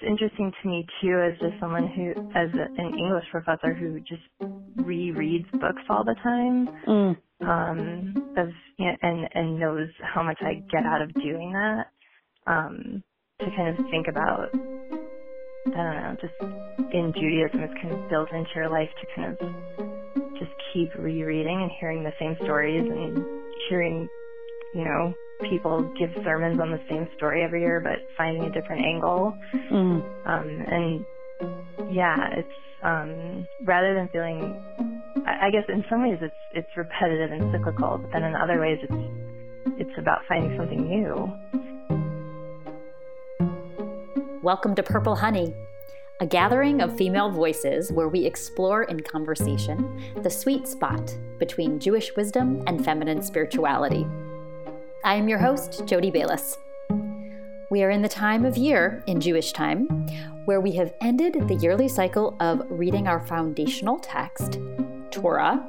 it's interesting to me too, as just someone who, as an English professor who just rereads books all the time, and knows how much I get out of doing that, to kind of think about, I don't know, just in Judaism, it's kind of built into your life to kind of just keep rereading and hearing the same stories and hearing, you know, people give sermons on the same story every year, but finding a different angle. And yeah, it's rather than feeling, I guess in some ways it's repetitive and cyclical, but then in other ways it's about finding something new. Welcome to Purple Honey, a gathering of female voices where we explore in conversation the sweet spot between Jewish wisdom and feminine spirituality. I am your host, Jody Bayliss. We are in the time of year, in Jewish time, where we have ended the yearly cycle of reading our foundational text, Torah,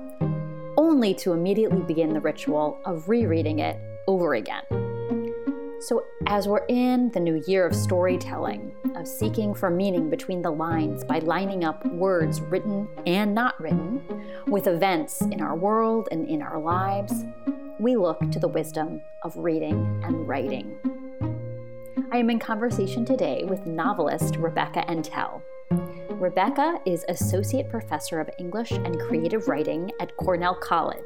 only to immediately begin the ritual of rereading it over again. So as we're in the new year of storytelling, of seeking for meaning between the lines by lining up words written and not written with events in our world and in our lives, we look to the wisdom of reading and writing. I am in conversation today with novelist Rebecca Entel. Rebecca is Associate Professor of English and Creative Writing at Cornell College,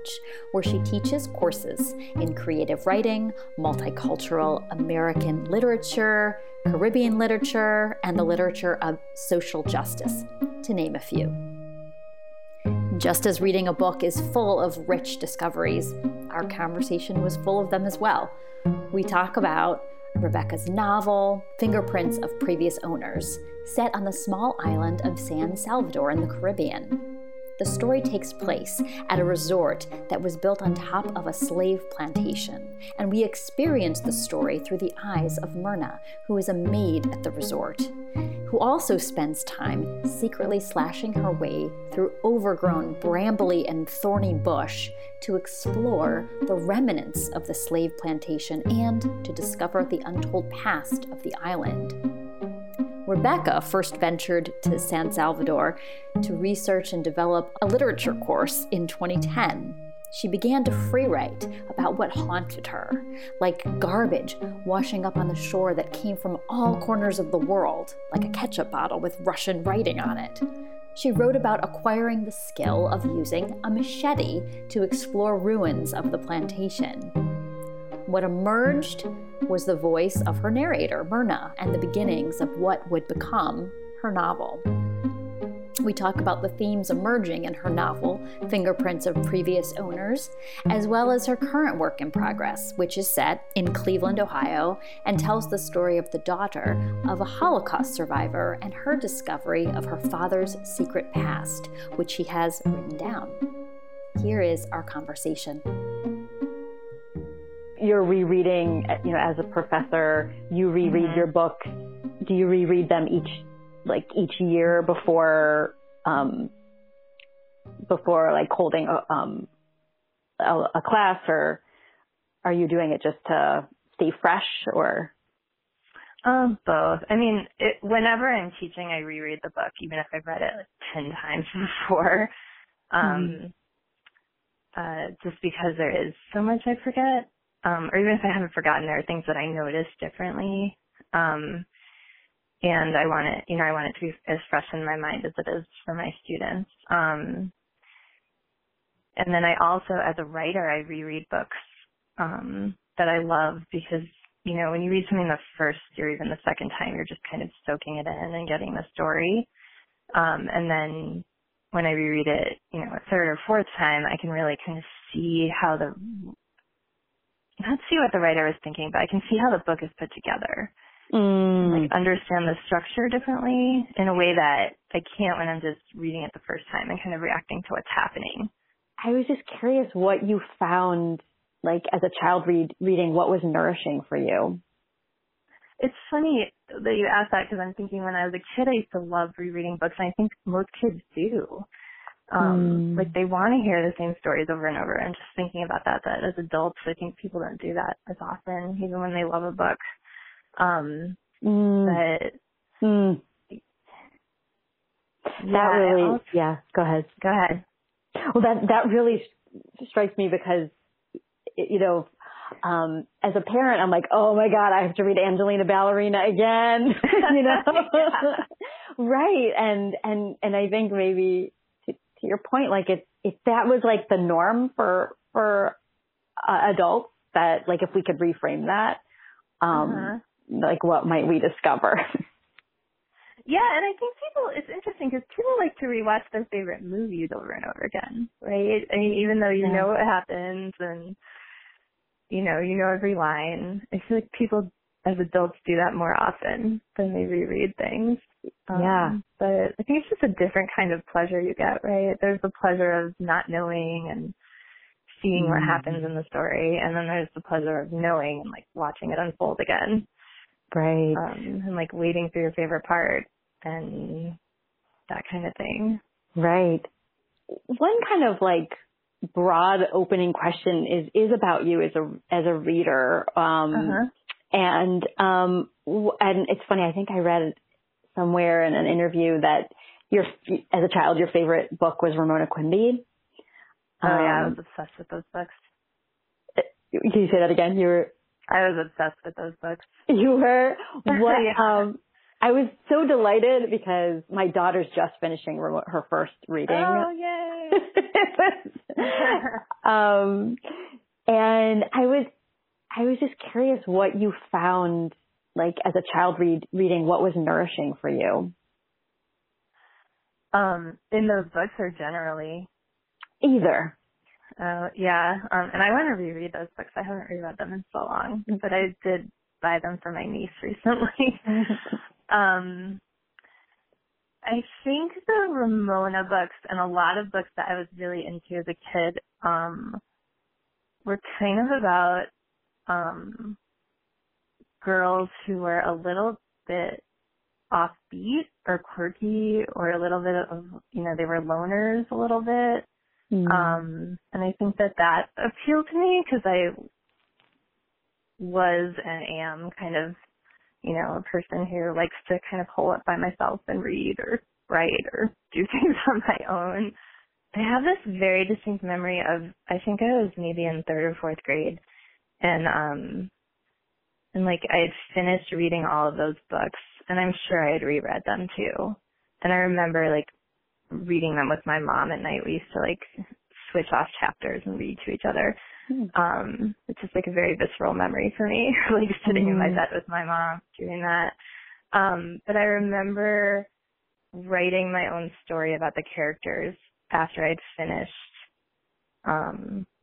where she teaches courses in creative writing, multicultural American literature, Caribbean literature, and the literature of social justice, to name a few. Just as reading a book is full of rich discoveries, our conversation was full of them as well. We talk about Rebecca's novel, Fingerprints of Previous Owners, set on the small island of San Salvador in the Caribbean. The story takes place at a resort that was built on top of a slave plantation, and we experience the story through the eyes of Myrna, who is a maid at the resort, who also spends time secretly slashing her way through overgrown, brambly, and thorny bush to explore the remnants of the slave plantation and to discover the untold past of the island. Rebecca first ventured to San Salvador to research and develop a literature course in 2010. She began to free write about what haunted her, like garbage washing up on the shore that came from all corners of the world, like a ketchup bottle with Russian writing on it. She wrote about acquiring the skill of using a machete to explore ruins of the plantation. What emerged was the voice of her narrator, Myrna, and the beginnings of what would become her novel. We talk about the themes emerging in her novel, Fingerprints of Previous Owners, as well as her current work in progress, which is set in Cleveland, Ohio, and tells the story of the daughter of a Holocaust survivor and her discovery of her father's secret past, which she has written down. Here is our conversation. You're rereading, you know, as a professor, you reread your books. Do you reread them each year before holding a class, or are you doing it just to stay fresh, or? Both. I mean, whenever I'm teaching, I reread the book, even if I've read it 10 times before, just because there is so much I forget. Or even if I haven't forgotten, there are things that I notice differently. And I want it to be as fresh in my mind as it is for my students. And then I also, as a writer, I reread books that I love because, you know, when you read something the first or even the second time, you're just kind of soaking it in and getting the story. And then when I reread it, you know, a third or fourth time, I can really kind of see how not see what the writer was thinking, but I can see how the book is put together. Like understand the structure differently in a way that I can't when I'm just reading it the first time and kind of reacting to what's happening. I was just curious what you found, like as a child reading, what was nourishing for you? It's funny that you asked that because I'm thinking when I was a kid, I used to love rereading books, and I think most kids do. Like they want to hear the same stories over and over. And just thinking about that as adults, I think people don't do that as often, even when they love a book. But Mm. Go ahead. Well, that really strikes me because, you know, as a parent, I'm like, oh my God, I have to read Angelina Ballerina again, you know? Right. And I think maybe to your point, like if that was like the norm for adults, that like, if we could reframe that, like what might we discover? Yeah, and I think it's interesting because people like to rewatch their favorite movies over and over again, right? I mean, even though you know what happens and, you know every line, I feel like people as adults do that more often than they reread things. But I think it's just a different kind of pleasure you get, right? There's the pleasure of not knowing and seeing what happens in the story, and then there's the pleasure of knowing and, like, watching it unfold again. Right. And, like, waiting for your favorite part. And that kind of thing. Right. One kind of like broad opening question is about you as a reader. And it's funny, I think I read somewhere in an interview that as a child, your favorite book was Ramona Quimby. I was obsessed with those books. Can you say that again? I was obsessed with those books. You were? What? Yeah. I was so delighted because my daughter's just finishing her first reading. Oh, yay! And I was just curious what you found, like, as a child reading, what was nourishing for you? In those books or generally? Either. And I want to reread those books. I haven't reread them in so long, but I did buy them for my niece recently. I think the Ramona books and a lot of books that I was really into as a kid were kind of about girls who were a little bit offbeat or quirky or a little bit of, they were loners a little bit. Mm. And I think that appealed to me because I was and am kind of a person who likes to kind of hole up by myself and read or write or do things on my own. I have this very distinct memory of, I think I was maybe in third or fourth grade, and like I had finished reading all of those books, and I'm sure I had reread them too. And I remember like reading them with my mom at night. We used to like switch off chapters and read to each other. It's just like a very visceral memory for me, like sitting in my bed with my mom doing that. But I remember writing my own story about the characters after I'd finished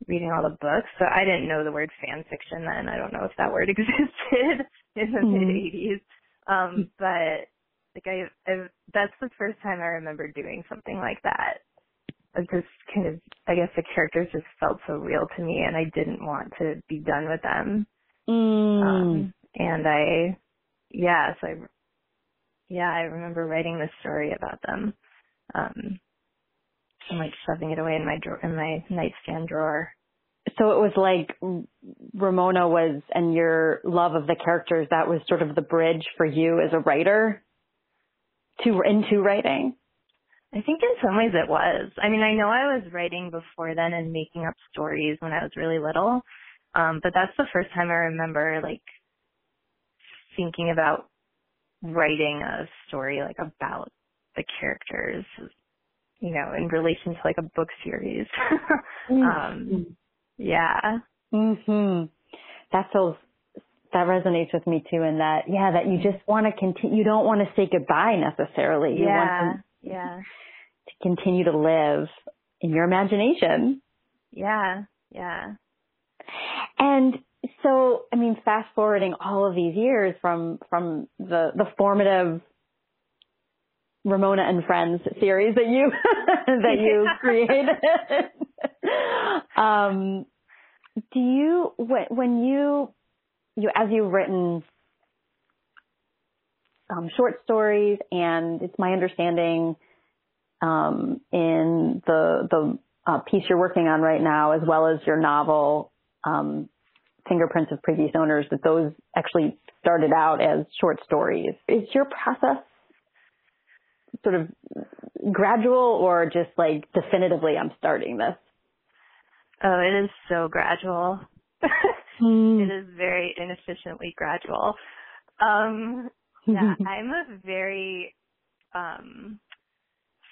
reading all the books. So I didn't know the word fan fiction then. I don't know if that word existed in the mid-'80s. But like I that's the first time I remember doing something like that. Just kind of, I guess the characters just felt so real to me, and I didn't want to be done with them. I remember writing this story about them, and like shoving it away in my nightstand drawer. So it was like Ramona was, and your love of the characters, that was sort of the bridge for you as a writer into writing. I think in some ways it was. I mean, I know I was writing before then and making up stories when I was really little, but that's the first time I remember, like, thinking about writing a story, like, about the characters, in relation to, like, a book series. That resonates with me, too, in that, that you just want to continue. You don't want to say goodbye, necessarily. You want to to continue to live in your imagination. And so, I mean, fast forwarding all of these years from the formative Ramona and Friends series that you you created. Do you when you as you've written short stories, and it's my understanding in the piece you're working on right now, as well as your novel, Fingerprints of Previous Owners, that those actually started out as short stories. Is your process sort of gradual or just like definitively I'm starting this? Oh, it is so gradual. It is very inefficiently gradual. Yeah, I'm a very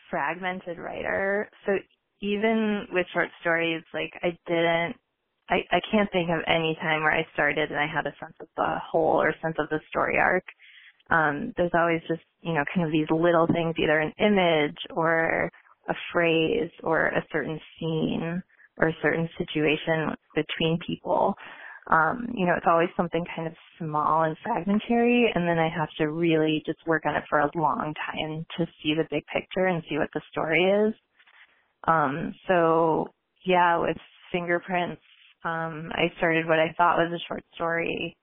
fragmented writer. So even with short stories, like I can't think of any time where I started and I had a sense of the whole or sense of the story arc. There's always just, you know, kind of these little things, either an image or a phrase or a certain scene or a certain situation between people. You know, it's always something kind of small and fragmentary, and then I have to really just work on it for a long time to see the big picture and see what the story is. So, yeah, with Fingerprints, I started what I thought was a short story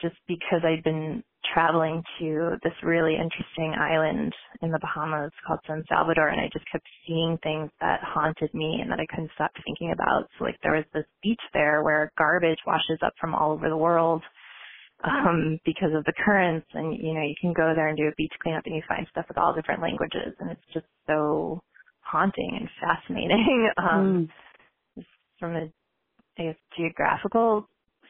just because I'd been traveling to this really interesting island in the Bahamas called San Salvador, and I just kept seeing things that haunted me and that I couldn't stop thinking about. So, like, there was this beach there where garbage washes up from all over the world because of the currents, and, you know, you can go there and do a beach cleanup and you find stuff with all different languages, and it's just so haunting and fascinating from a, I guess, geographical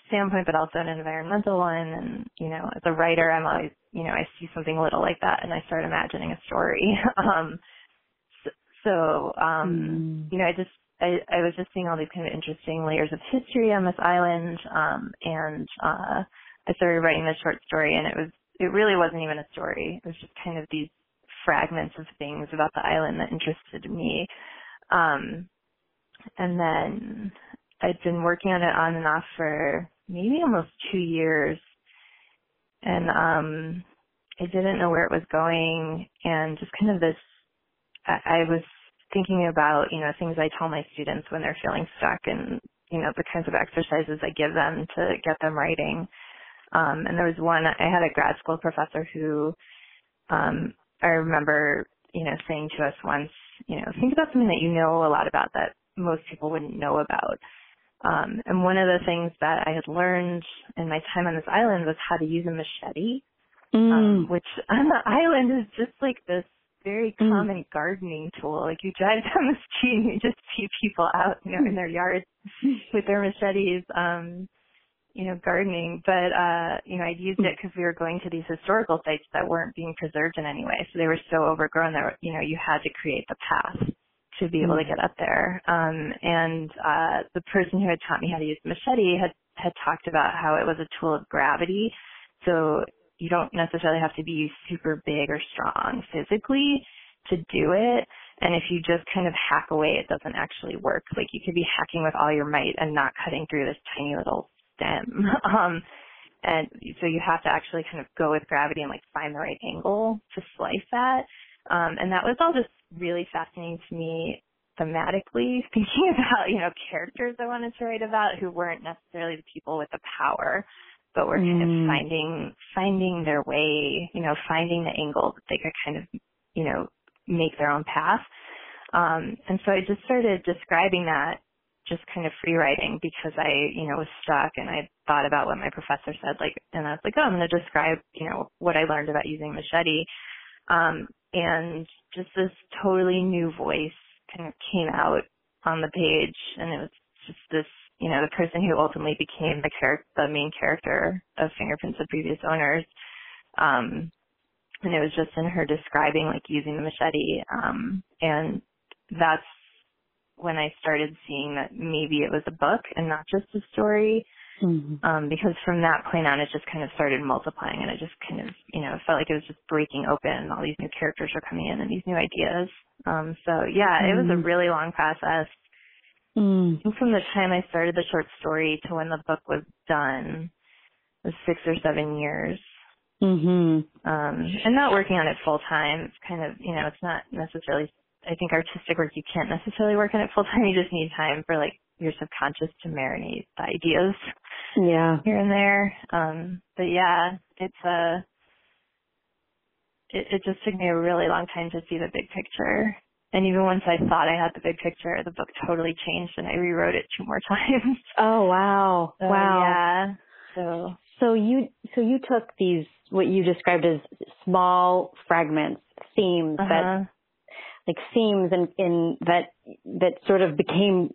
standpoint, but also an environmental one. And, you know, as a writer, I'm always, you know, I see something little like that and I start imagining a story. You know, I was just seeing all these kind of interesting layers of history on this island. I started writing this short story, and it really wasn't even a story. It was just kind of these fragments of things about the island that interested me. And then I'd been working on it on and off for maybe almost 2 years, and I didn't know where it was going, and just kind of this, I was thinking about, you know, things I tell my students when they're feeling stuck and, you know, the kinds of exercises I give them to get them writing. And there was one, I had a grad school professor who I remember, you know, saying to us once, you know, think about something that you know a lot about that most people wouldn't know about. And one of the things that I had learned in my time on this island was how to use a machete, which on the island is just like this very common gardening tool. Like, you drive down the street and you just see people out, you know, in their yards with their machetes, you know, gardening. But, you know, I'd used it because we were going to these historical sites that weren't being preserved in any way. So they were so overgrown that, you know, you had to create the path to be able to get up there. The person who had taught me how to use machete had talked about how it was a tool of gravity. So you don't necessarily have to be super big or strong physically to do it. And if you just kind of hack away, it doesn't actually work. Like, you could be hacking with all your might and not cutting through this tiny little stem. And so you have to actually kind of go with gravity and, like, find the right angle to slice that. And that was all just really fascinating to me thematically, thinking about, you know, characters I wanted to write about who weren't necessarily the people with the power, but were kind of finding their way, you know, finding the angle that they could kind of, you know, make their own path. And so I just started describing that, just kind of free writing, because I, you know, was stuck and I thought about what my professor said, like, and I was like, oh, I'm going to describe, you know, what I learned about using machete. And just this totally new voice kind of came out on the page, and it was just this, you know, the person who ultimately became the main character of Fingerprints of Previous Owners. And it was just in her describing, like, using the machete. And that's when I started seeing that maybe it was a book and not just a story. Because from that point on, it just kind of started multiplying, and it just kind of, you know, felt like it was just breaking open, and all these new characters were coming in and these new ideas. It was a really long process. From the time I started the short story to when the book was done was 6 or 7 years. And not working on it full time. It's kind of, you know, it's not necessarily, I think artistic work, you can't necessarily work on it full time. You just need time for, like, your subconscious to marinate the ideas here and there. But yeah, it just took me a really long time to see the big picture. And even once I thought I had the big picture, the book totally changed and I rewrote it 2 more times. Oh, wow. So, wow. Yeah. So you took these, what you described as small fragments themes that like themes in that sort of became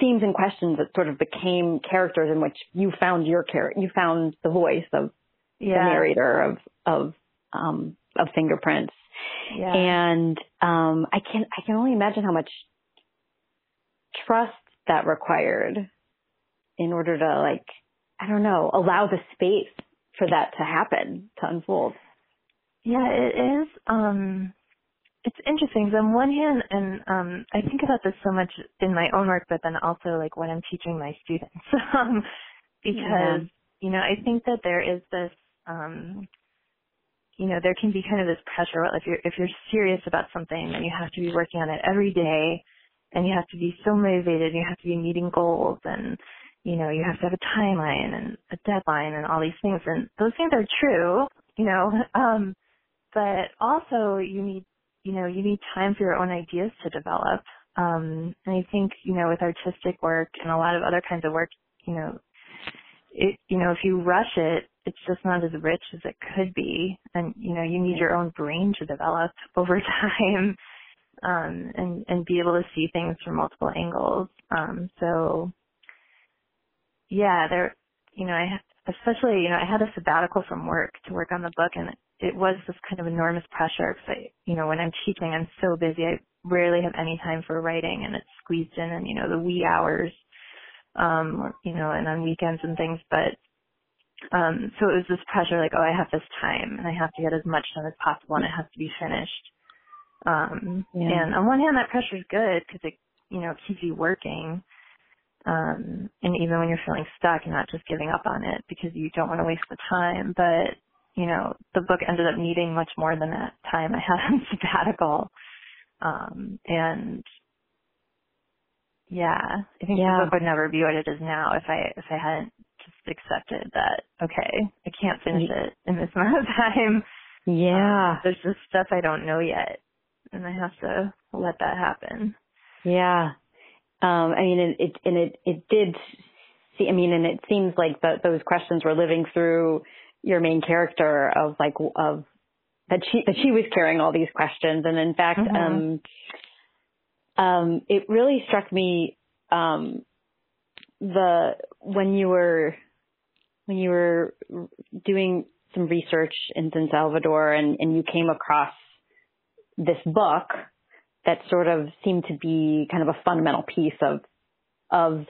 themes and questions that sort of became characters in which you found your character, you found the voice of the narrator of Fingerprints. Yeah. And I can only imagine how much trust that required in order to, like, I don't know, allow the space for that to happen, to unfold. Yeah, it is. It's interesting. So on one hand, and I think about this so much in my own work, but then also like what I'm teaching my students, because, you know, I think that there is this, you know, there can be kind of this pressure. Well, if you're serious about something, then you have to be working on it every day, and you have to be so motivated, and you have to be meeting goals, and, you know, you have to have a timeline and a deadline and all these things. And those things are true, you know, but also you need time for your own ideas to develop. And I think, you know, with artistic work and a lot of other kinds of work, if you rush it, it's just not as rich as it could be. And, you know, you need your own brain to develop over time, and be able to see things from multiple angles. So yeah, there, you know, I had a sabbatical from work to work on the book, and it was this kind of enormous pressure because, when I'm teaching, I'm so busy. I rarely have any time for writing, and it's squeezed in, and, the wee hours, and on weekends and things. But so it was this pressure, like, oh, I have this time, and I have to get as much done as possible, and it has to be finished. And on one hand, that pressure is good because it, keeps you working. And even when you're feeling stuck, you're not just giving up on it because you don't want to waste the time. But, the book ended up needing much more than that time I had on sabbatical. I think the book would never be what it is now if I hadn't just accepted that, okay, I can't finish it in this amount of time. Yeah. There's just stuff I don't know yet, and I have to let that happen. Yeah. It seems like those questions were living through your main character that she was carrying all these questions. And in fact, it really struck me, when you were doing some research in San Salvador and you came across this book that sort of seemed to be kind of a fundamental piece of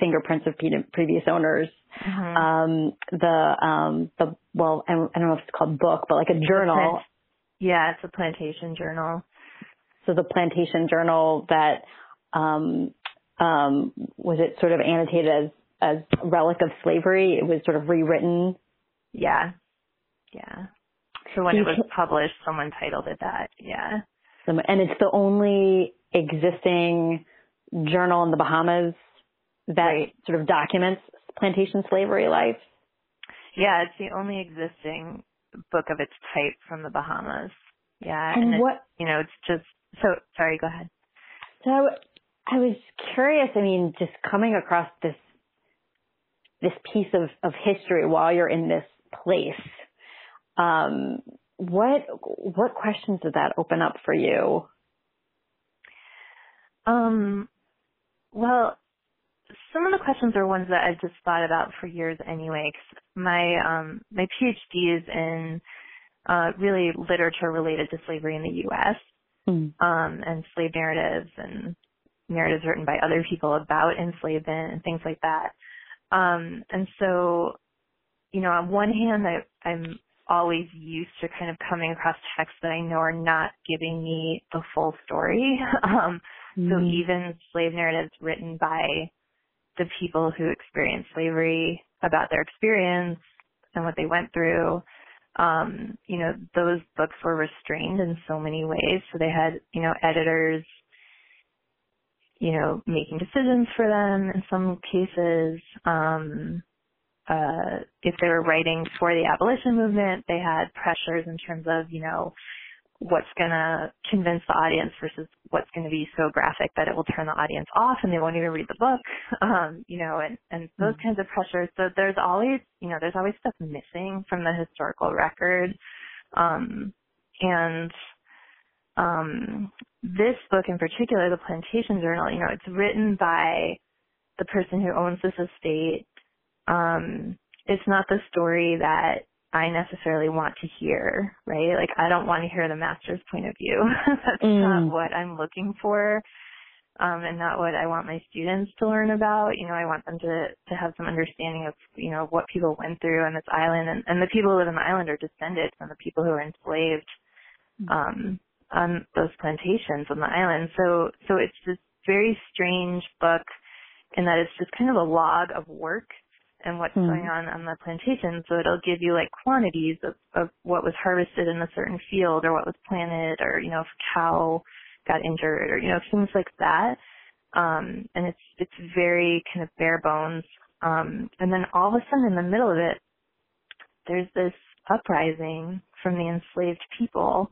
Fingerprints of Previous Owners. Mm-hmm. I don't know if it's called book, but like a journal. It's a plantation journal. So the plantation journal that was it sort of annotated as a relic of slavery? It was sort of rewritten. Yeah. Yeah. So when it was published, someone titled it that. Yeah. And it's the only existing journal in the Bahamas that sort of documents plantation slavery life. Yeah, it's the only existing book of its type from the Bahamas. Yeah. And it's just so, sorry, go ahead. So I was curious, just coming across this piece of history while you're in this place, what questions did that open up for you? Well, some of the questions are ones that I've just thought about for years anyway. 'Cause my PhD is in really literature related to slavery in the U.S. And slave narratives and narratives written by other people about enslavement and things like that. And so, on one hand, I'm always used to kind of coming across texts that I know are not giving me the full story. So even slave narratives written by the people who experienced slavery about their experience and what they went through, those books were restrained in so many ways. So they had, editors, making decisions for them in some cases. If they were writing for the abolition movement, they had pressures in terms of, what's going to convince the audience versus what's going to be so graphic that it will turn the audience off and they won't even read the book, and those kinds of pressures. So there's always stuff missing from the historical record. And this book in particular, The Plantation Journal, you know, it's written by the person who owns this estate. It's not the story that I necessarily want to hear, right? Like, I don't want to hear the master's point of view. That's not what I'm looking for, and not what I want my students to learn about. You know, I want them to have some understanding of, you know, what people went through on this island. And the people who live on the island are descended from the people who were enslaved on those plantations on the island. So it's this very strange book in that it's just kind of a log of work and what's going on the plantation. So it'll give you like quantities of what was harvested in a certain field, or what was planted, or, you know, if a cow got injured, or, you know, things like that. And it's very kind of bare bones. And then all of a sudden in the middle of it, there's this uprising from the enslaved people.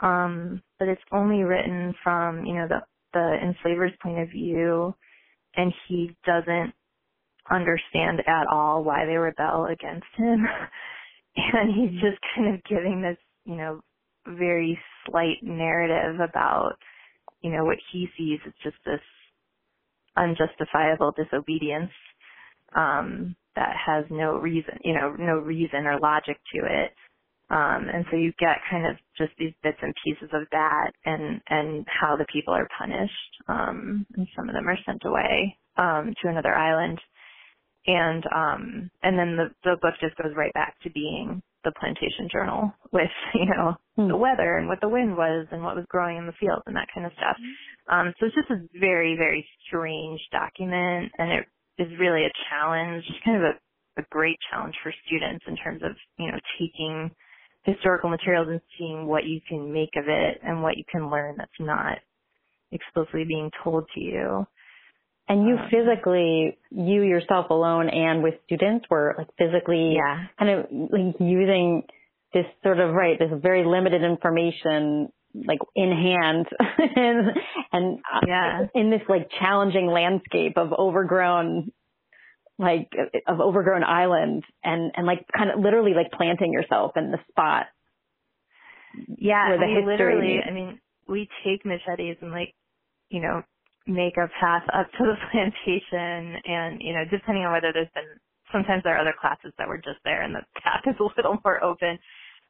But it's only written from, you know, the enslaver's point of view, and he doesn't understand at all why they rebel against him. And he's just kind of giving this, you know, very slight narrative about, you know, what he sees as just this unjustifiable disobedience that has no reason, you know, no reason or logic to it. And so you get kind of just these bits and pieces of that, and how the people are punished. And some of them are sent away to another island. And then the book just goes right back to being the plantation journal with, you know, the weather and what the wind was and what was growing in the field and that kind of stuff. So it's just a very, very strange document, and it is really a challenge, kind of a great challenge for students in terms of, you know, taking historical materials and seeing what you can make of it and what you can learn that's not explicitly being told to you. And you physically, you yourself alone and with students were like physically kind of like using this sort of, this very limited information like in hand and in this like challenging landscape of overgrown, like of overgrown island, and like kind of literally like planting yourself in the spot. Where the history literally, I mean, we take machetes and like, you know, make a path up to the plantation, and, you know, depending on whether there's been, sometimes there are other classes that were just there and the path is a little more open,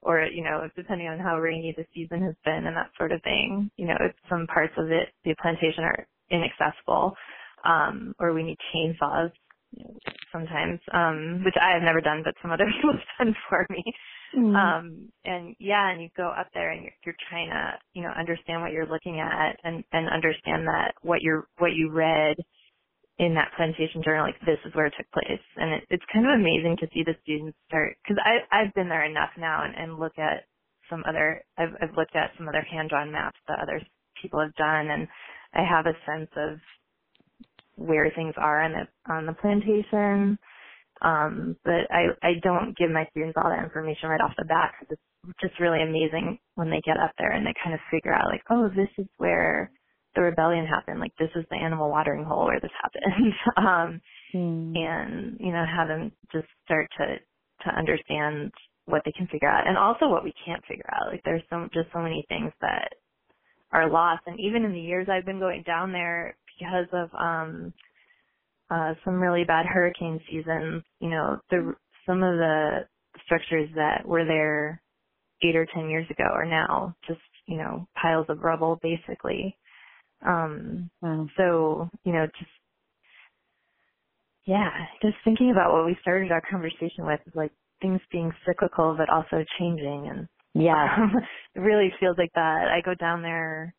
or, you know, depending on how rainy the season has been and that sort of thing, you know, some parts of it, the plantation are inaccessible, or we need chainsaws sometimes, which I have never done, but some other people have done for me. And you go up there and you're trying to, you know, understand what you're looking at, and understand that what you read in that plantation journal, like this is where it took place. And it's kind of amazing to see the students start, because I've been there enough now and look at some other, I've looked at some other hand-drawn maps that other people have done, and I have a sense of where things are on the plantation. But I don't give my students all that information right off the bat, because it's just really amazing when they get up there and they kind of figure out, like, oh, this is where the rebellion happened. Like, this is the animal watering hole where this happened. And, you know, have them just start to understand what they can figure out, and also what we can't figure out. Like, there's so many things that are lost. And even in the years I've been going down there, because of some really bad hurricane seasons, you know, some of the structures that were there 8 or 10 years ago are now just, you know, piles of rubble, basically. So, you know, just thinking about what we started our conversation with, like things being cyclical but also changing, and it really feels like that. I go down there.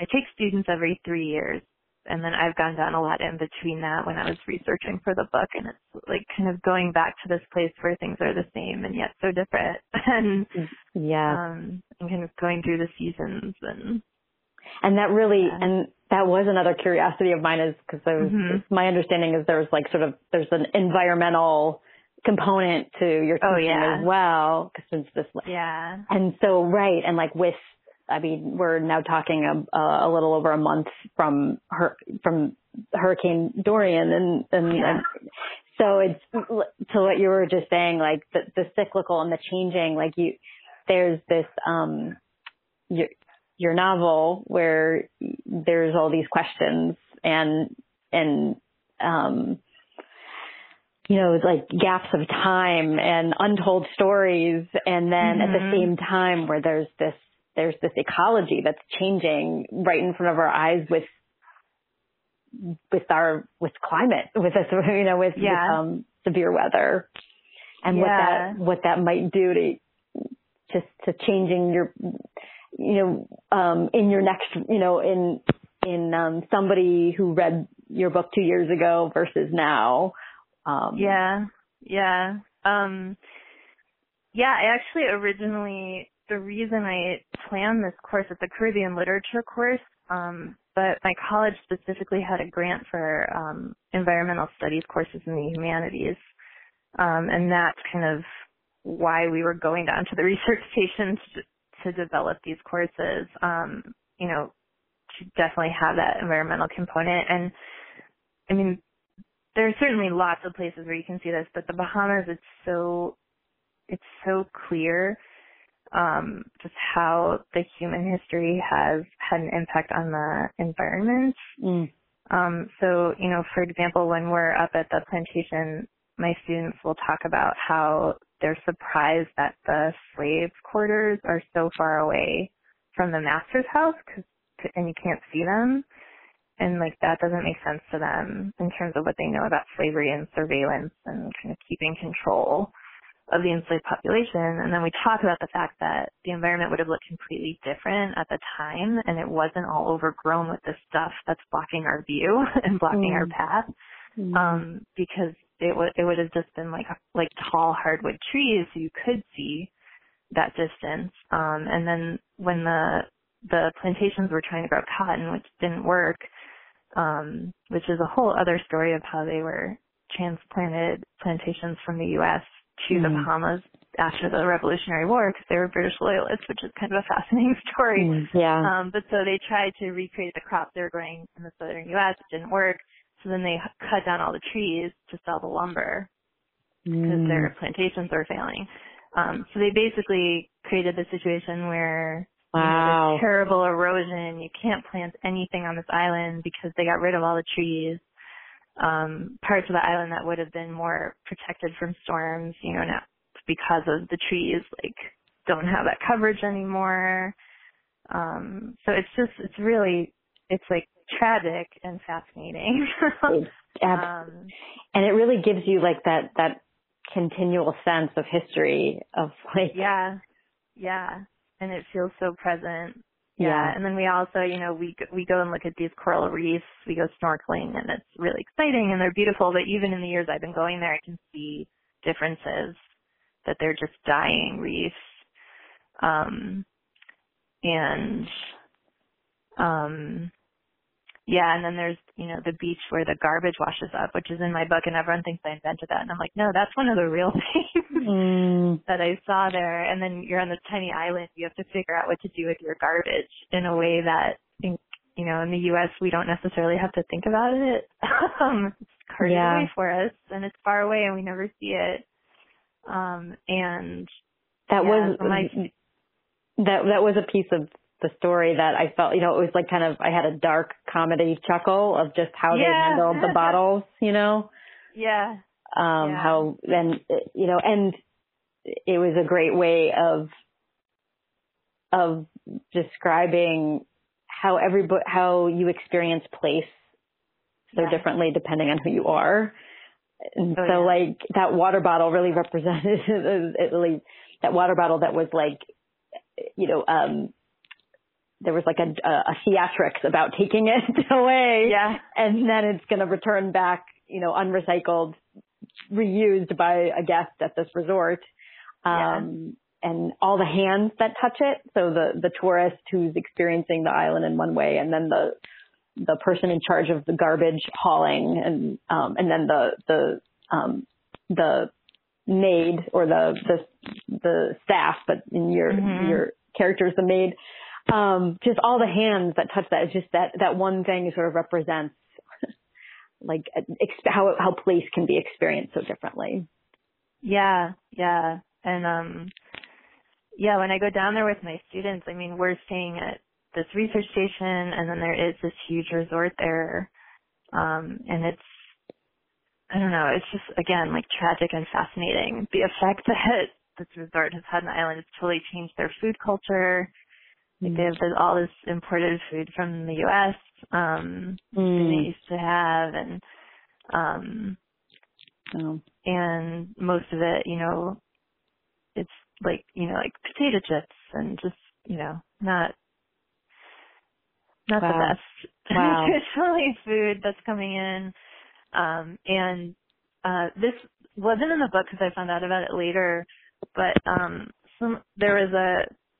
I take students every 3 years. And then I've gone down a lot in between that when I was researching for the book, and it's like kind of going back to this place where things are the same and yet so different, and kind of going through the seasons, and that really and that was another curiosity of mine, is because my understanding is there's like sort of there's an environmental component to your teaching as well, because it's this and so and like with. I mean, we're now talking a little over a month from Hurricane Dorian, and so it's to what you were just saying, like the cyclical and the changing, like you, there's this your novel where there's all these questions and you know, it's like gaps of time and untold stories, and then at the same time where there's this ecology that's changing right in front of our eyes with climate, with us, you know, with severe weather, and what that might do to changing your, you know, in your next, you know, in somebody who read your book 2 years ago versus now. I actually originally, the reason I planned this course, it's a Caribbean literature course, but my college specifically had a grant for environmental studies courses in the humanities, and that's kind of why we were going down to the research station to develop these courses, you know, to definitely have that environmental component. And, I mean, there are certainly lots of places where you can see this, but the Bahamas, it's so clear just how the human history has had an impact on the environment. So, you know, for example, when we're up at the plantation, my students will talk about how they're surprised that the slave quarters are so far away from the master's house and you can't see them. And, like, that doesn't make sense to them in terms of what they know about slavery and surveillance and kind of keeping control of the enslaved population. And then we talk about the fact that the environment would have looked completely different at the time, and it wasn't all overgrown with the stuff that's blocking our view and blocking our path, because it would have just been, like tall hardwood trees, so you could see that distance. And then when the plantations were trying to grow cotton, which didn't work, which is a whole other story of how they were transplanted plantations from the U.S. to the Bahamas after the Revolutionary War because they were British loyalists, which is kind of a fascinating story. But so they tried to recreate the crops they were growing in the southern U.S. It didn't work. So then they cut down all the trees to sell the lumber because their plantations were failing. So they basically created the situation where you know, this terrible erosion. You can't plant anything on this island because they got rid of all the trees. Parts of the island that would have been more protected from storms, you know, now because of the trees, like, don't have that coverage anymore. So it's like tragic and fascinating. And it really gives you like that continual sense of history of like. Yeah. And it feels so present. Yeah. And then we also, you know, we go and look at these coral reefs. We go snorkeling, and it's really exciting, and they're beautiful. But even in the years I've been going there, I can see differences, that they're just dying reefs. And then there's, you know, the beach where the garbage washes up, which is in my book, and everyone thinks I invented that. And I'm like, no, that's one of the real things that I saw there. And then you're on this tiny island. You have to figure out what to do with your garbage in a way that, you know, in the U.S., we don't necessarily have to think about it. It's carted away for us, and it's far away, and we never see it. That was a piece of the story that I felt, you know, it was like kind of, I had a dark comedy chuckle of just how they handled the bottles, you know? How then, you know, and it was a great way of describing how you experience place so differently depending on who you are. And like that water bottle really represented, that water bottle that was like, you know, there was like a theatrics about taking it away, and then it's going to return back, you know, unrecycled, reused by a guest at this resort, and all the hands that touch it. So the tourist who's experiencing the island in one way, and then the person in charge of the garbage hauling, and then the maid or the staff, but in your character is the maid. Just all the hands that touch that, it's just that one thing sort of represents like how place can be experienced so differently. And yeah, when I go down there with my students, I mean, we're staying at this research station, and then there is this huge resort there, and it's, I don't know, it's just, again, like, tragic and fascinating. The effect that this resort has had on the island, it's totally changed their food culture. Like, they have all this imported food from the U.S. That they used to have, and and most of it, you know, it's like, you know, like potato chips and just, you know, not wow. the best nutritionally food that's coming in. This wasn't in the book because I found out about it later, but there was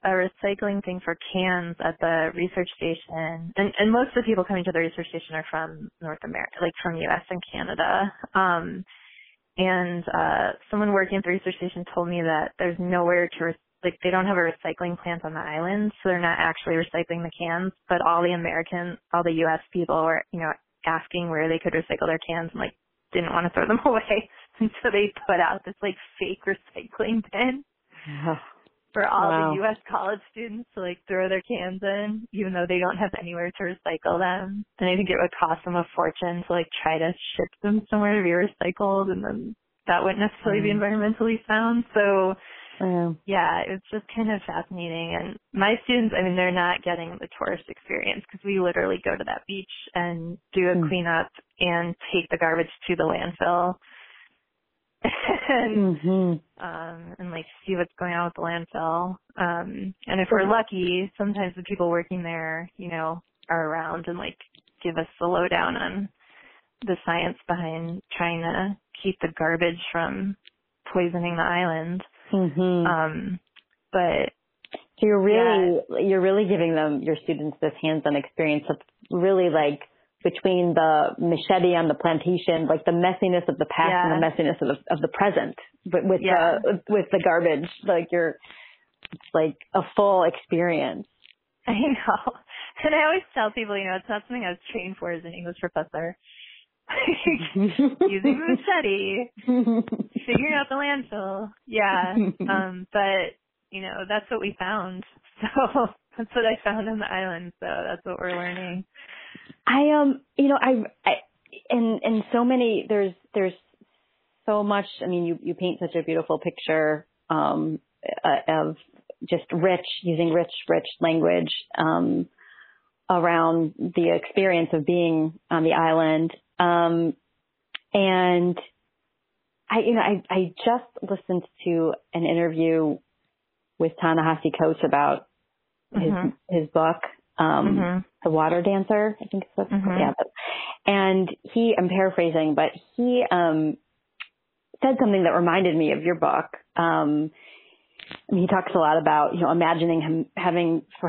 a recycling thing for cans at the research station, and most of the people coming to the research station are from North America, like from U.S. and Canada. Someone working at the research station told me that there's nowhere to like they don't have a recycling plant on the island, so they're not actually recycling the cans. But all the U.S. people were, you know, asking where they could recycle their cans and like didn't want to throw them away, and so they put out this like fake recycling bin. For all the U.S. college students to, like, throw their cans in, even though they don't have anywhere to recycle them. And I think it would cost them a fortune to, like, try to ship them somewhere to be recycled, and then that wouldn't necessarily be environmentally sound. So, yeah, it's just kind of fascinating. And my students, I mean, they're not getting the tourist experience because we literally go to that beach and do a cleanup and take the garbage to the landfill. And like see what's going on with the landfill. And if we're lucky, sometimes the people working there, you know, are around and like give us the lowdown on the science behind trying to keep the garbage from poisoning the island. But so you're really giving them, your students, this hands-on experience of really like, between the machete on the plantation, like the messiness of the past and the messiness of the present, but with the garbage, like it's like a full experience. I know, and I always tell people, you know, it's not something I was trained for as an English professor. Using the machete, figuring out the landfill, but you know, that's what we found. So that's what I found on the island. So that's what we're learning. And so many, there's so much, I mean, you paint such a beautiful picture, of just using rich language, around the experience of being on the island. And I just listened to an interview with Ta-Nehisi Coates about his book, The Water Dancer, I think it's what it's called. And I'm paraphrasing, but he said something that reminded me of your book. He talks a lot about, you know, imagining him having to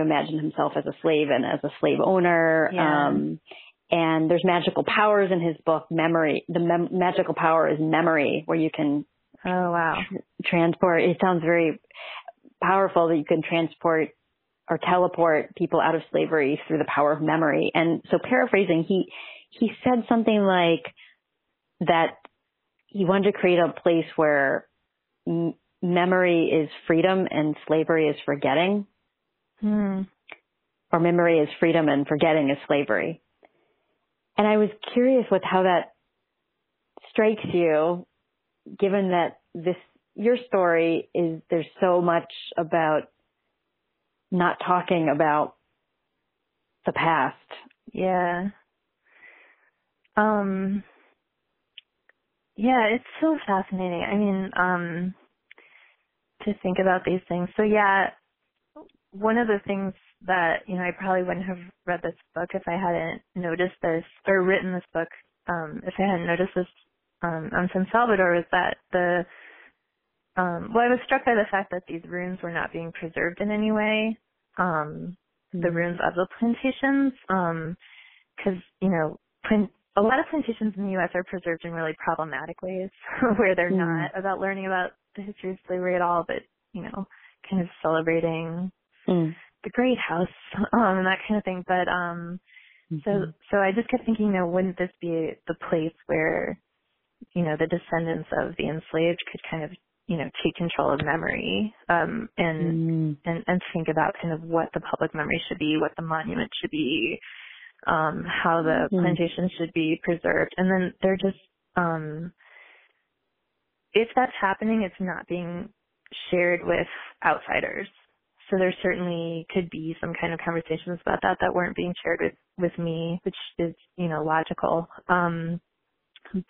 imagine himself as a slave and as a slave owner. And there's magical powers in his book, memory. The magical power is memory, where you can transport. It sounds very powerful that you can transport or teleport people out of slavery through the power of memory. And so paraphrasing, he said something like that he wanted to create a place where memory is freedom and slavery is forgetting. Or memory is freedom and forgetting is slavery. And I was curious with how that strikes you, given that your story is, there's so much about not talking about the past. It's so fascinating. I mean, to think about these things. So one of the things that, you know, I probably wouldn't have read this book if I hadn't noticed this, or written this book, if I hadn't noticed this on San Salvador, was that I was struck by the fact that these ruins were not being preserved in any way, the ruins of the plantations, because, you know, a lot of plantations in the U.S. are preserved in really problematic ways where they're not about learning about the history of slavery at all, but, you know, kind of celebrating the great house and that kind of thing. But so I just kept thinking, you know, wouldn't this be the place where, you know, the descendants of the enslaved could kind of take control of memory and think about kind of what the public memory should be, what the monument should be, how the plantation should be preserved. And then they're just, if that's happening, it's not being shared with outsiders. So there certainly could be some kind of conversations about that that weren't being shared with me, which is, logical.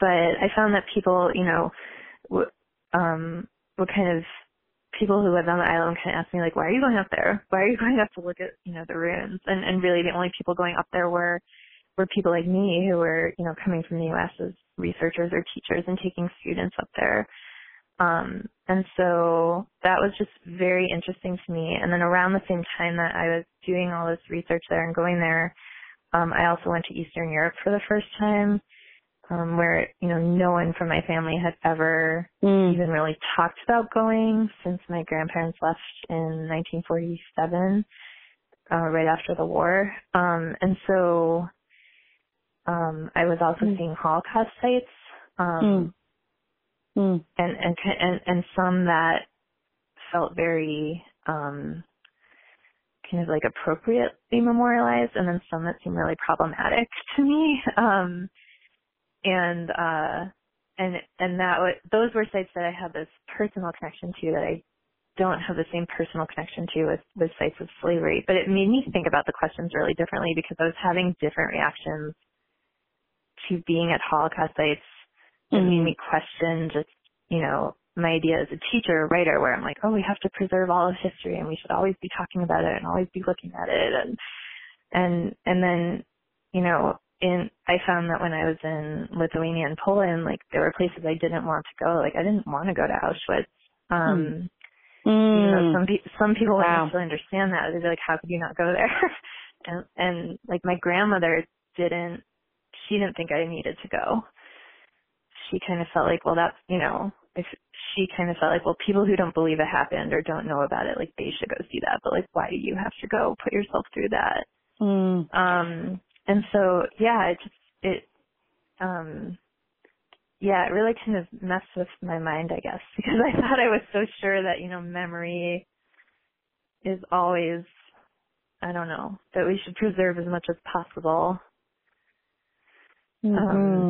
But I found that people, what kind of people who lived on the island kind of asked me, like, why are you going up there? Why are you going up to look at, the ruins? And really the only people going up there were people like me who were, coming from the U.S. as researchers or teachers and taking students up there. And so that was just very interesting to me. And then around the same time that I was doing all this research there and going there, I also went to Eastern Europe for the first time, where, no one from my family had ever even really talked about going since my grandparents left in 1947, right after the war. And so I was also seeing Holocaust sites. And some that felt very kind of like appropriately memorialized, and then some that seemed really problematic to me. And those were sites that I had this personal connection to that I don't have the same personal connection to with sites of slavery. But it made me think about the questions really differently because I was having different reactions to being at Holocaust sites. It made me question just, my idea as a teacher or writer where I'm like, oh, we have to preserve all of history and we should always be talking about it and always be looking at it. And then, I found that when I was in Lithuania and Poland, like there were places I didn't want to go. Like I didn't want to go to Auschwitz. Some people wouldn't really understand that. They'd be like, how could you not go there? and like my grandmother she didn't think I needed to go. She kind of felt like, well, that's, people who don't believe it happened or don't know about it, like, they should go see that. But, like, why do you have to go put yourself through that? And so, it really kind of messed with my mind, I guess, because I thought I was so sure that, memory is always, I don't know, that we should preserve as much as possible. And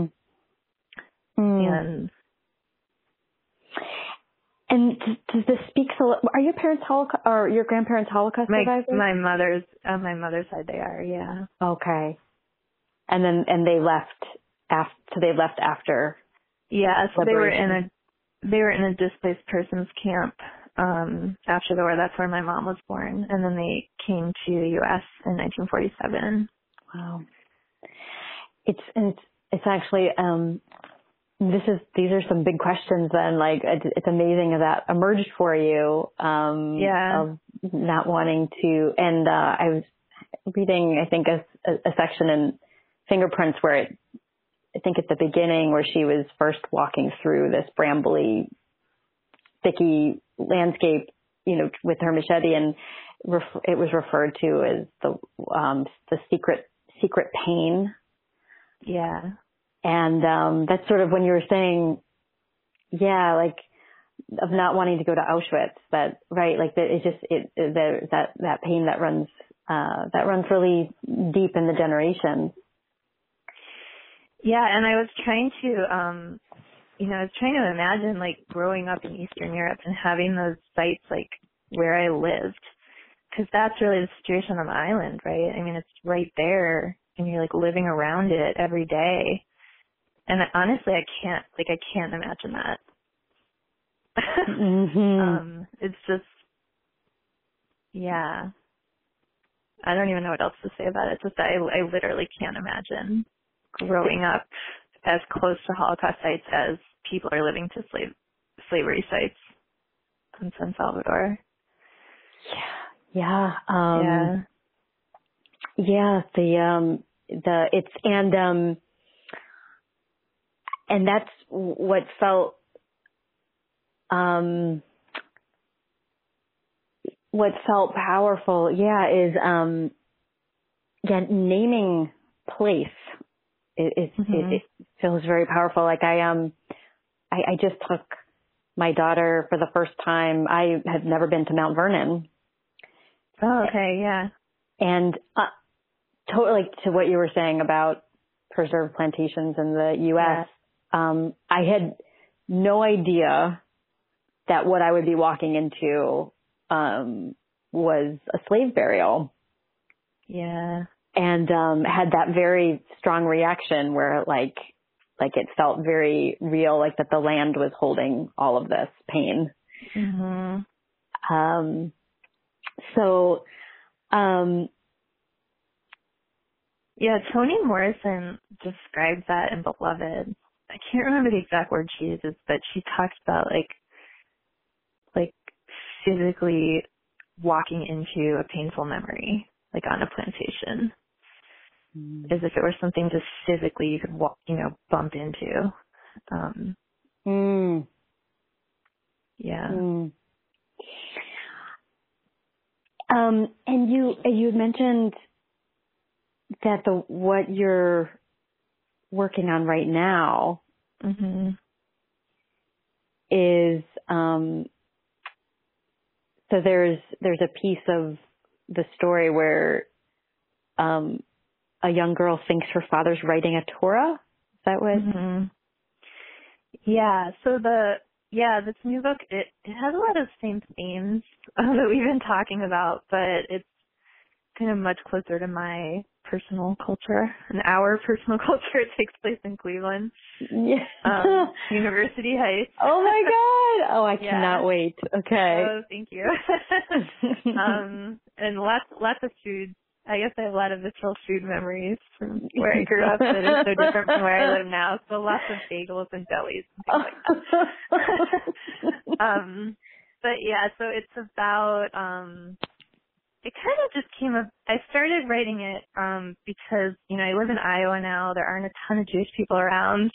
does this speak to? Are your parents Holocaust or your grandparents Holocaust survivors? My mother's on my mother's side, they are. Yeah. Okay. And they left after. So they left after. Yeah. So they were in a displaced persons camp after the war. That's where my mom was born, and then they came to the U.S. in 1947. Wow. It's actually. These are some big questions then, like it's amazing that emerged for you, of not wanting to, and I was reading, I think, a section in Fingerprints where I think at the beginning where she was first walking through this brambly, sticky landscape, with her machete, and it was referred to as the secret pain. Yeah. And that's sort of when you were saying, like of not wanting to go to Auschwitz, but right, like that. It's just that pain that runs really deep in the generation. Yeah, and I was trying to, imagine like growing up in Eastern Europe and having those sites like where I lived, because that's really the situation on the island, right? I mean, it's right there, and you're like living around it every day. And honestly, I can't imagine that. It's just, I don't even know what else to say about it. It's just that I literally can't imagine growing up as close to Holocaust sites as people are living to slavery sites in San Salvador. And that's what felt, powerful. Is naming place. It feels very powerful. Like I just took my daughter for the first time. I had never been to Mount Vernon. Oh, okay, yeah. And totally to what you were saying about preserved plantations in the U.S., yeah. I had no idea that what I would be walking into was a slave burial. Yeah. And had that very strong reaction where, like it felt very real, like that the land was holding all of this pain. Mm-hmm. Yeah, Toni Morrison described that in Beloved. I can't remember the exact word she uses, but she talks about like physically walking into a painful memory, like on a plantation, as if it were something just physically you could walk, bump into. Yeah. Mm. And you mentioned that what you're working on right now is so there's a piece of the story where a young girl thinks her father's writing a Torah. Is that what? Yeah. So this new book, it has a lot of same themes that we've been talking about, but it's kind of much closer to my personal culture. And our personal culture takes place in Cleveland, yeah. University Heights. Oh my God! Oh, I cannot wait. Okay. Oh, thank you. And lots of food. I guess I have a lot of visceral food memories from where I grew up that is so different from where I live now. So lots of bagels and jellies and things like that. But yeah, so it's about. It kind of just came up. I started writing it because, I live in Iowa now. There aren't a ton of Jewish people around.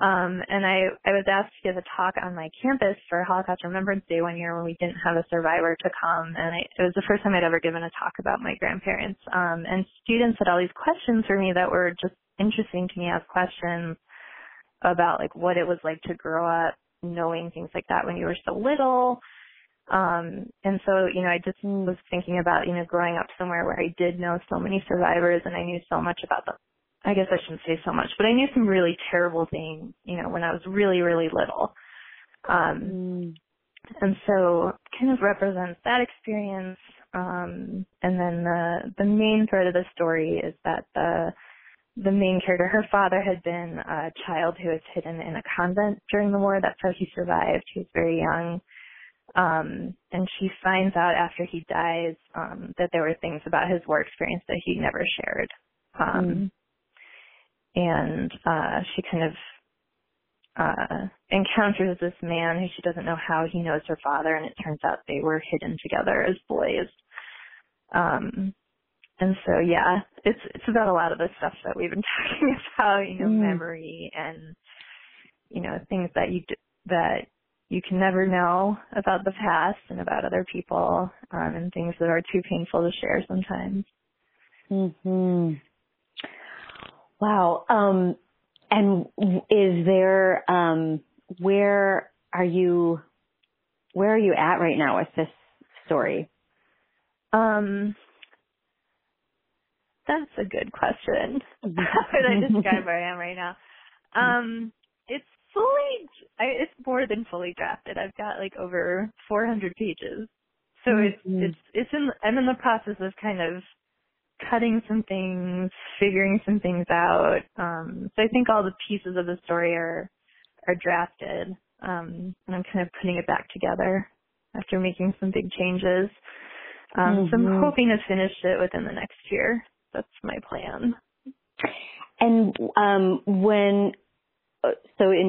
And I was asked to give a talk on my campus for Holocaust Remembrance Day one year when we didn't have a survivor to come. And it was the first time I'd ever given a talk about my grandparents. And students had all these questions for me that were just interesting to me. I asked questions about, what it was like to grow up knowing things like that when you were so little. And so, I just was thinking about, growing up somewhere where I did know so many survivors and I knew so much about them. I guess I shouldn't say so much, but I knew some really terrible things, when I was really, really little. And so kind of represents that experience. And then the main thread of the story is that the main character, her father had been a child who was hidden in a convent during the war. That's how he survived. He was very young. And she finds out after he dies that there were things about his war experience that he never shared. And she kind of encounters this man who she doesn't know how he knows her father, and it turns out they were hidden together as boys. And so, yeah, it's about a lot of the stuff that we've been talking about, memory and, things that you can never know about the past and about other people and things that are too painful to share sometimes. Wow. And is there, where are you at right now with this story? That's a good question. How would I describe where I am right now? It's fully, it's more than fully drafted. I've got over 400 pages, so it's in. I'm in the process of kind of cutting some things, figuring some things out. So I think all the pieces of the story are drafted, and I'm kind of putting it back together after making some big changes. So I'm hoping to finish it within the next year. That's my plan. And So in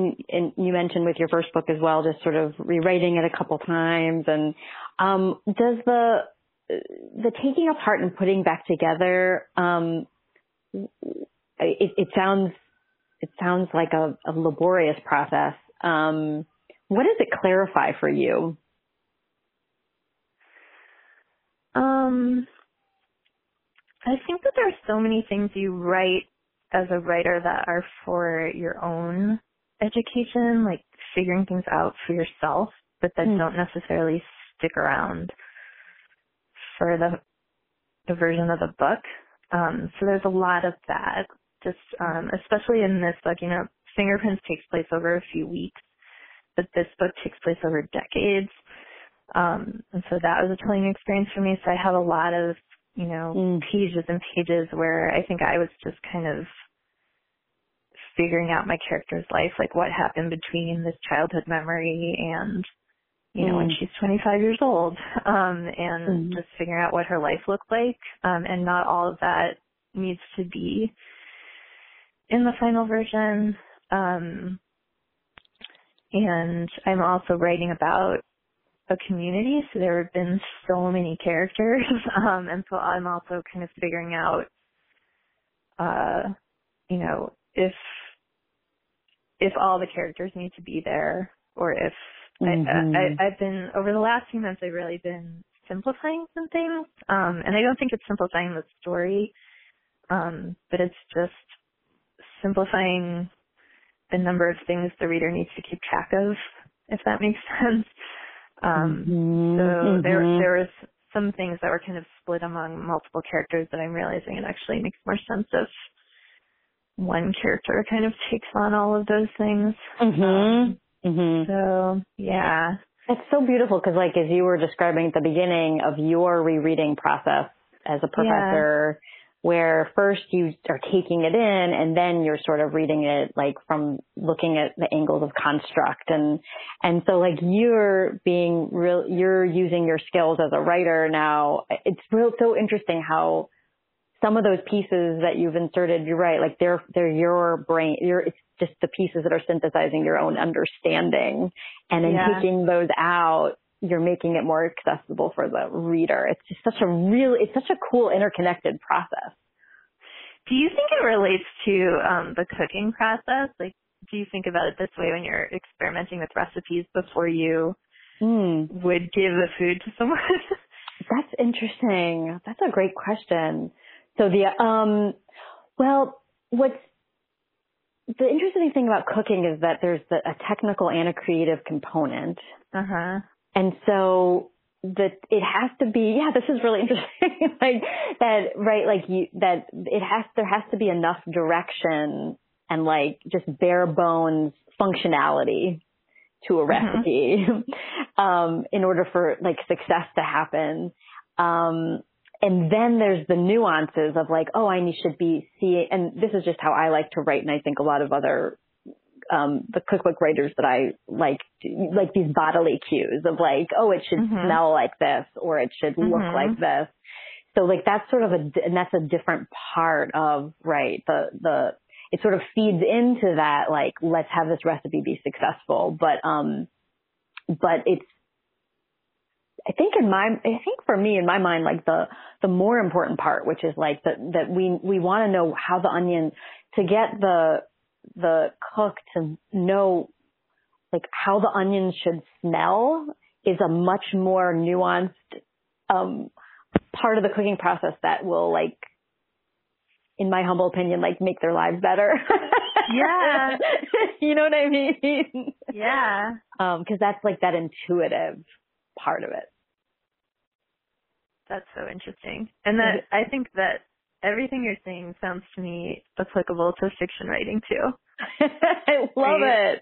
you mentioned with your first book as well, just sort of rewriting it a couple times. And does the taking apart and putting back together, it sounds like a laborious process. What does it clarify for you? I think that there are so many things you write as a writer that are for your own education, like figuring things out for yourself, but that don't necessarily stick around for the version of the book. So there's a lot of that, just especially in this book. You know, Fingerprints takes place over a few weeks, but this book takes place over decades. And so that was a telling experience for me. So I have a lot of, you know, pages and pages where I think I was just kind of figuring out my character's life, like what happened between this childhood memory and, you know, when she's 25 years old, and just figuring out what her life looked like. And not all of that needs to be in the final version. And I'm also writing about a community, so there have been so many characters, and so I'm also kind of figuring out, you know, if all the characters need to be there, or if I've been, over the last few months, I've really been simplifying some things, and I don't think it's simplifying the story, but it's just simplifying the number of things the reader needs to keep track of, if that makes sense. So there was some things that were kind of split among multiple characters that I'm realizing it actually makes more sense if one character kind of takes on all of those things. So, yeah. It's so beautiful because, like, as you were describing at the beginning of your rereading process as a professor, where first you are taking it in and then you're sort of reading it, like, from looking at the angles of construct. And so, like, you're being real, you're using your skills as a writer now. It's real, so interesting how some of those pieces that you've inserted, you're right, like they're your brain, it's just the pieces that are synthesizing your own understanding. And in taking those out, you're making it more accessible for the reader. It's just such a it's such a cool interconnected process. Do you think it relates to the cooking process? Like, do you think about it this way when you're experimenting with recipes before you would give the food to someone? That's interesting. That's a great question. So the, what's the interesting thing about cooking is that there's a technical and a creative component. And so it has to be, this is really interesting. There has to be enough direction and, like, just bare bones functionality to a recipe, in order for, like, success to happen. And then there's the nuances of, like, I should be seeing, and this is just how I like to write. And I think a lot of other, the cookbook writers that I like these bodily cues of, like, it should smell like this, or it should look like this. So, like, that's sort of and that's a different part of, it sort of feeds into that, like, let's have this recipe be successful. But it's, I think for me, in my mind, like, the more important part, which is, like, that we want to know how the onion, to get the cook to know, like, how the onion should smell is a much more nuanced part of the cooking process that will, like, in my humble opinion, like, make their lives better. Yeah. You know what I mean? Yeah. 'Cause that's, like, that intuitive part of it. That's so interesting. And that, I think that everything you're saying sounds to me applicable to fiction writing too. I love it.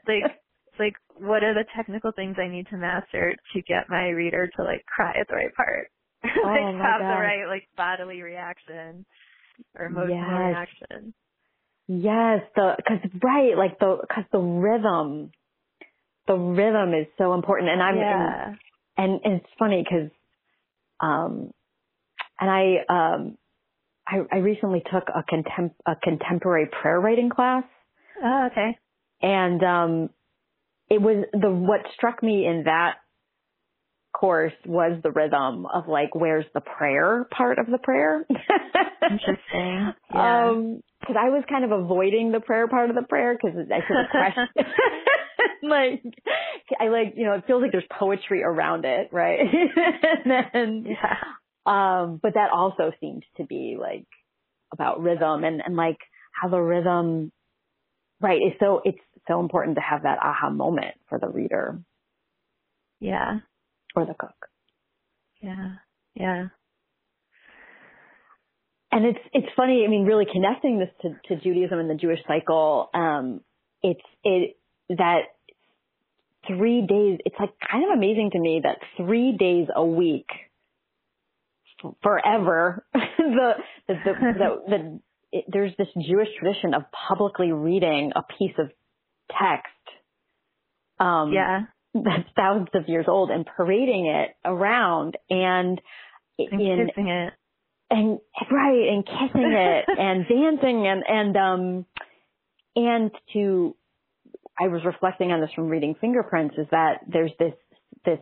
Like, what are the technical things I need to master to get my reader to, like, cry at the right part? God. The right, like, bodily reaction or emotional reaction. Yes, because the rhythm. The rhythm is so important, and and it's funny because, I recently took a contemporary prayer writing class. Oh, okay. And it was what struck me in that course was the rhythm of, like, where's the prayer part of the prayer. Interesting. Yeah. Because I was kind of avoiding the prayer part of the prayer because I should have questioned. It feels like there's poetry around it, right? And then, but that also seemed to be, like, about rhythm and like how the rhythm, right? It's so important to have that aha moment for the reader. Yeah. Or the cook. Yeah. Yeah. And it's funny, I mean, really connecting this to Judaism and the Jewish cycle, that 3 days, it's like kind of amazing to me that 3 days a week forever, there's this Jewish tradition of publicly reading a piece of text. That's thousands of years old and parading it around and kissing it and dancing and I was reflecting on this from reading Fingerprints, is that there's such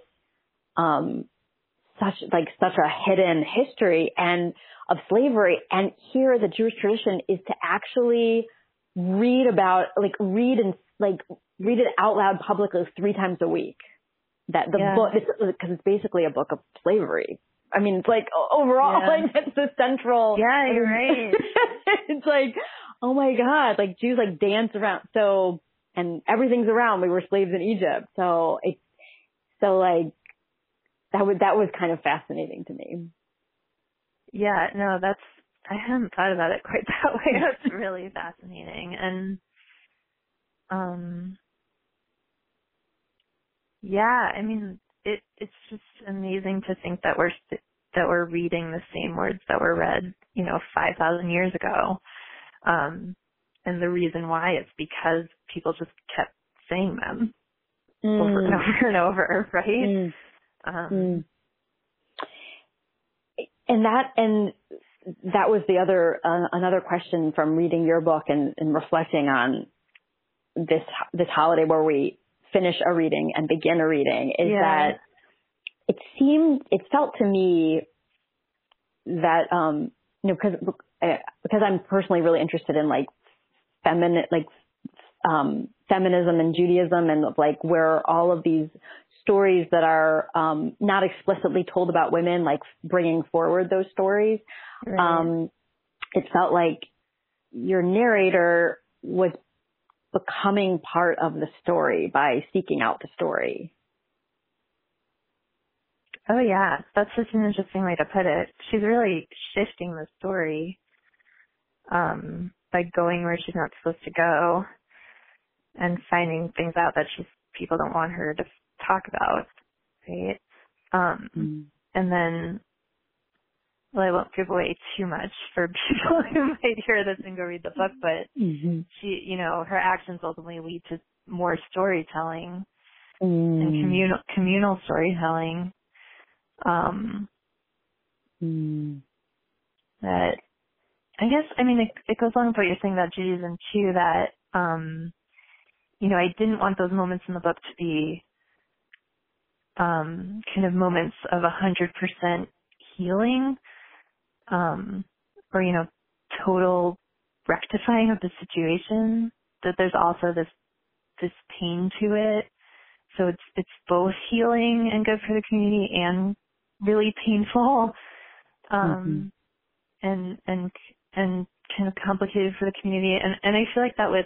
a hidden history and of slavery. And here the Jewish tradition is to actually read it out loud publicly 3 times a week. That the book, because it's basically a book of slavery. I mean, it's like overall, that's the central. Yeah, you're right. It's like, oh my God, like Jews like dance around. So, and everything's around. We were slaves in Egypt. So it's so like, that was kind of fascinating to me. Yeah, no, I hadn't thought about it quite that way. That's really fascinating. And, I mean, it's just amazing to think that we're reading the same words that were read, 5,000 years ago. And the reason why is because people just kept saying them over and over and over, right? Mm. And that was the other another question from reading your book and reflecting on this holiday where we finish a reading and begin a reading is that it felt to me that because I'm personally really interested in feminism and Judaism and like where all of these stories that are not explicitly told about women, like bringing forward those stories. Right. It felt like your narrator was becoming part of the story by seeking out the story. Oh yeah, that's such an interesting way to put it. She's really shifting the story by going where she's not supposed to go and finding things out that people don't want her to talk about, right? And then, well, I won't give away too much for people who might hear this and go read the book, but she, her actions ultimately lead to more storytelling and communal storytelling. That I guess, I mean, it goes along with what you're saying about Judaism too, that, I didn't want those moments in the book to be kind of moments of 100% healing, or, total rectifying of the situation, that there's also this pain to it. So it's both healing and good for the community and really painful, and kind of complicated for the community. And I feel like that with,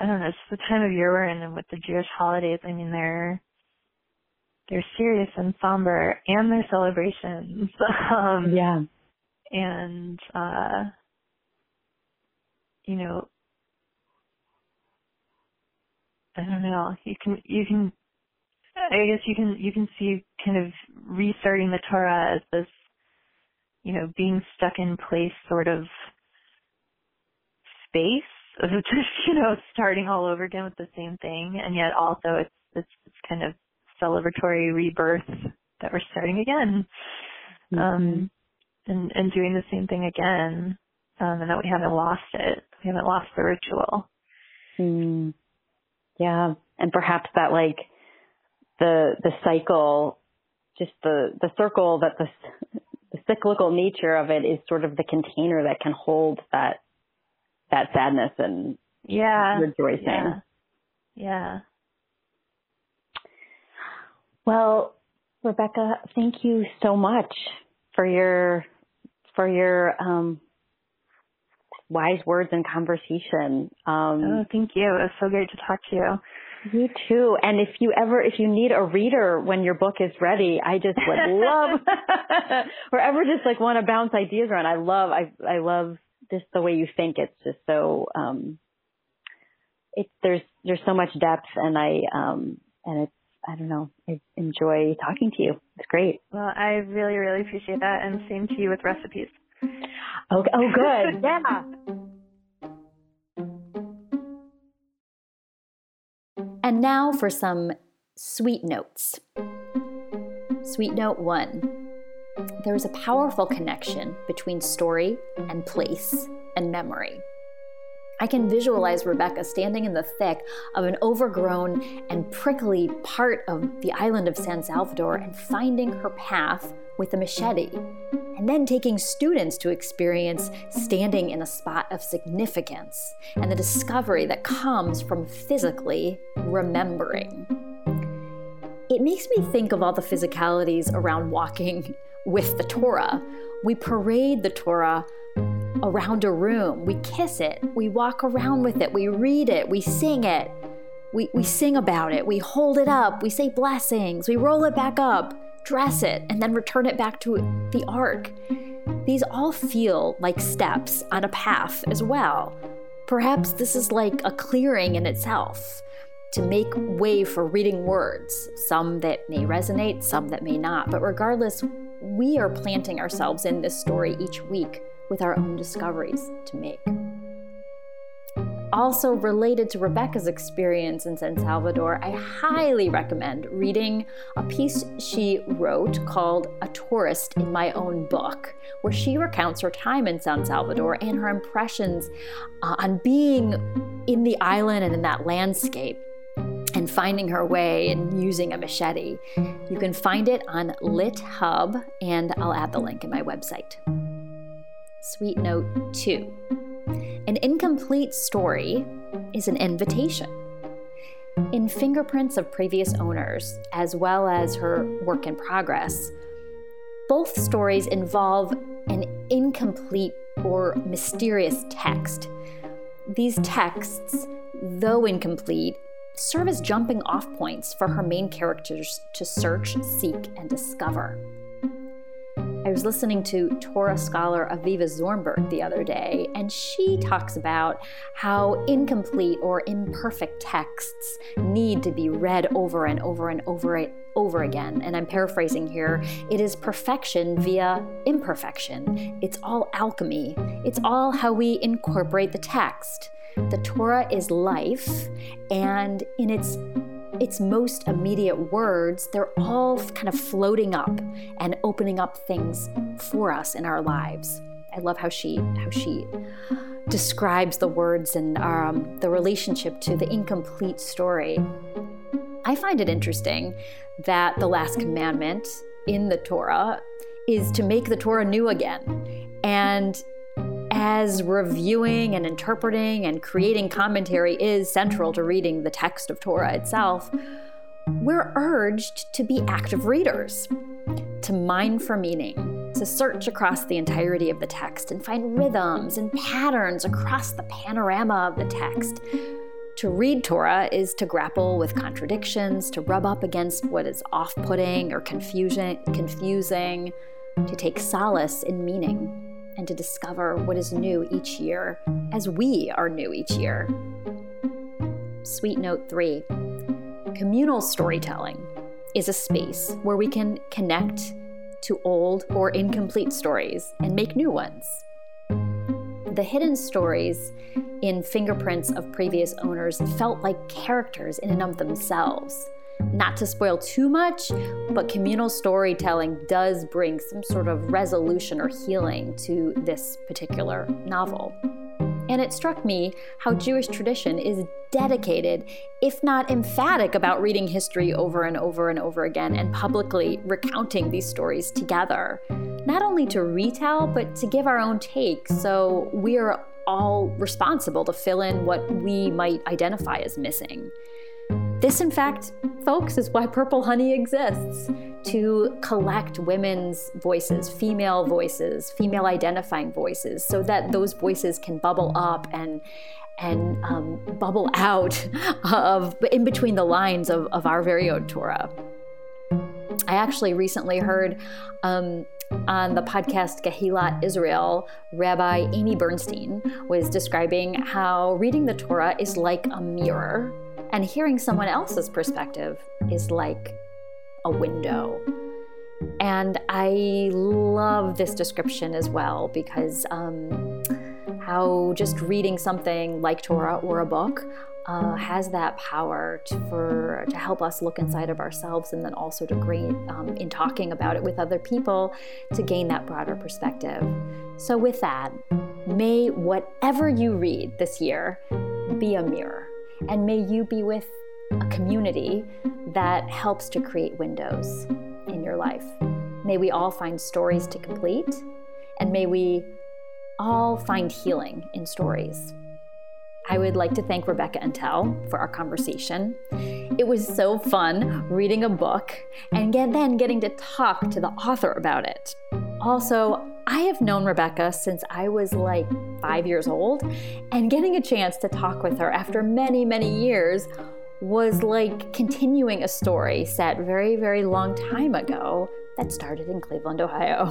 I don't know, it's the time of year we're in, and with the Jewish holidays, I mean, they're serious and somber, and they're celebrations. And, I don't know, you can see kind of restarting the Torah as this, being stuck in place sort of space. Of just, starting all over again with the same thing, and yet also it's kind of celebratory rebirth that we're starting again, and doing the same thing again, and that we haven't lost it. We haven't lost the ritual. Mm. Yeah, and perhaps that like the cycle, just the circle, that the cyclical nature of it is sort of the container that can hold that sadness and rejoicing. Yeah. Well, Rebecca, thank you so much for your wise words and conversation. Oh, thank you. It was so great to talk to you. You too. And if you need a reader when your book is ready, I just would love, or ever just like want to bounce ideas around. I love just the way you think. It's just so, there's so much depth, and I don't know, I enjoy talking to you. It's great. Well, I really, really appreciate that. And same to you with recipes. Okay. Oh, good. Yeah. And now for some sweet notes. Sweet note 1. There is a powerful connection between story and place and memory. I can visualize Rebecca standing in the thick of an overgrown and prickly part of the island of San Salvador and finding her path with a machete, and then taking students to experience standing in a spot of significance and the discovery that comes from physically remembering. It makes me think of all the physicalities around walking with the Torah. We parade the Torah around a room, we kiss it, we walk around with it, we read it, we sing it, we sing about it, we hold it up, we say blessings, we roll it back up, dress it, and then return it back to the ark. These all feel like steps on a path as well. Perhaps this is like a clearing in itself to make way for reading words, some that may resonate, some that may not. But regardless, we are planting ourselves in this story each week with our own discoveries to make. Also related to Rebecca's experience in San Salvador, I highly recommend reading a piece she wrote called A Tourist in My Own Book, where she recounts her time in San Salvador and her impressions on being in the island and in that landscape and finding her way and using a machete. You can find it on Lit Hub, and I'll add the link in my website. Sweet note 2. An incomplete story is an invitation. In Fingerprints of Previous Owners, as well as her work in progress, both stories involve an incomplete or mysterious text. These texts, though incomplete, serve as jumping off points for her main characters to search, seek, and discover. I was listening to Torah scholar Aviva Zornberg the other day, and she talks about how incomplete or imperfect texts need to be read over and over and over again. And I'm paraphrasing here. It is perfection via imperfection. It's all alchemy. It's all how we incorporate the text. The Torah is life, and in its most immediate words, they're all kind of floating up and opening up things for us in our lives. I love how she describes the words and the relationship to the incomplete story. I find it interesting that the last commandment in the Torah is to make the Torah new again. And as reviewing and interpreting and creating commentary is central to reading the text of Torah itself, we're urged to be active readers, to mine for meaning, to search across the entirety of the text and find rhythms and patterns across the panorama of the text. To read Torah is to grapple with contradictions, to rub up against what is off-putting or confusing, to take solace in meaning, and to discover what is new each year as we are new each year. Sweet note 3, communal storytelling is a space where we can connect to old or incomplete stories and make new ones. The hidden stories in Fingerprints of Previous Owners felt like characters in and of themselves. Not to spoil too much, but communal storytelling does bring some sort of resolution or healing to this particular novel. And it struck me how Jewish tradition is dedicated, if not emphatic, about reading history over and over and over again and publicly recounting these stories together. Not only to retell, but to give our own take, so we are all responsible to fill in what we might identify as missing. This, in fact, folks, is why Purple Honey exists, to collect women's voices, female voices, female identifying voices, so that those voices can bubble up and bubble out of in between the lines of our very own Torah. I actually recently heard on the podcast Gehilat Israel, Rabbi Amy Bernstein was describing how reading the Torah is like a mirror, and hearing someone else's perspective is like a window. And I love this description as well, because how just reading something like Torah or a book has that power to help us look inside of ourselves, and then also to gain, in talking about it with other people, to gain that broader perspective. So with that, may whatever you read this year be a mirror, and may you be with a community that helps to create windows in your life. May we all find stories to complete, and may we all find healing in stories. I would like to thank Rebecca Entel for our conversation. It was so fun reading a book and then getting to talk to the author about it. Also, I have known Rebecca since I was like 5 years old, and getting a chance to talk with her after many, many years was like continuing a story set very, very long time ago that started in Cleveland, Ohio.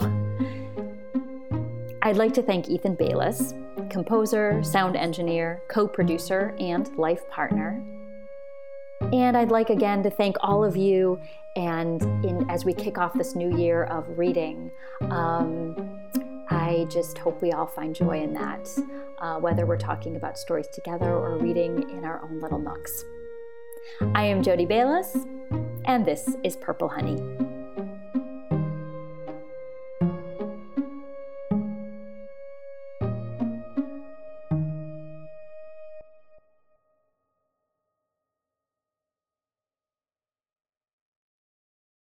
I'd like to thank Ethan Bayless, composer, sound engineer, co-producer, and life partner. And I'd like again to thank all of you, and as we kick off this new year of reading, I just hope we all find joy in that, whether we're talking about stories together or reading in our own little nooks. I am Jody Bayliss, and this is Purple Honey.